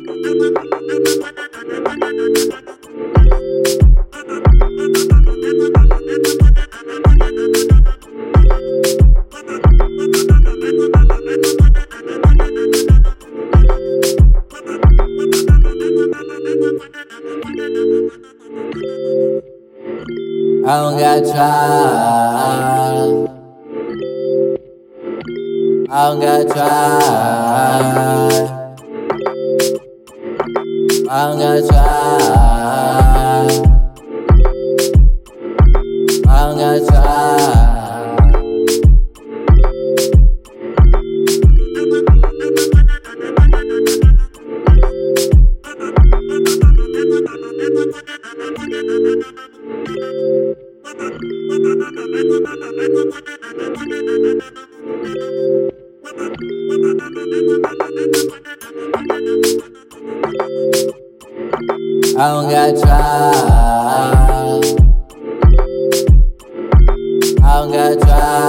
I don't got time. I don't got time. I don't got time. I don't got time. I don't got time. I don't got time. I don't got time.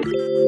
time.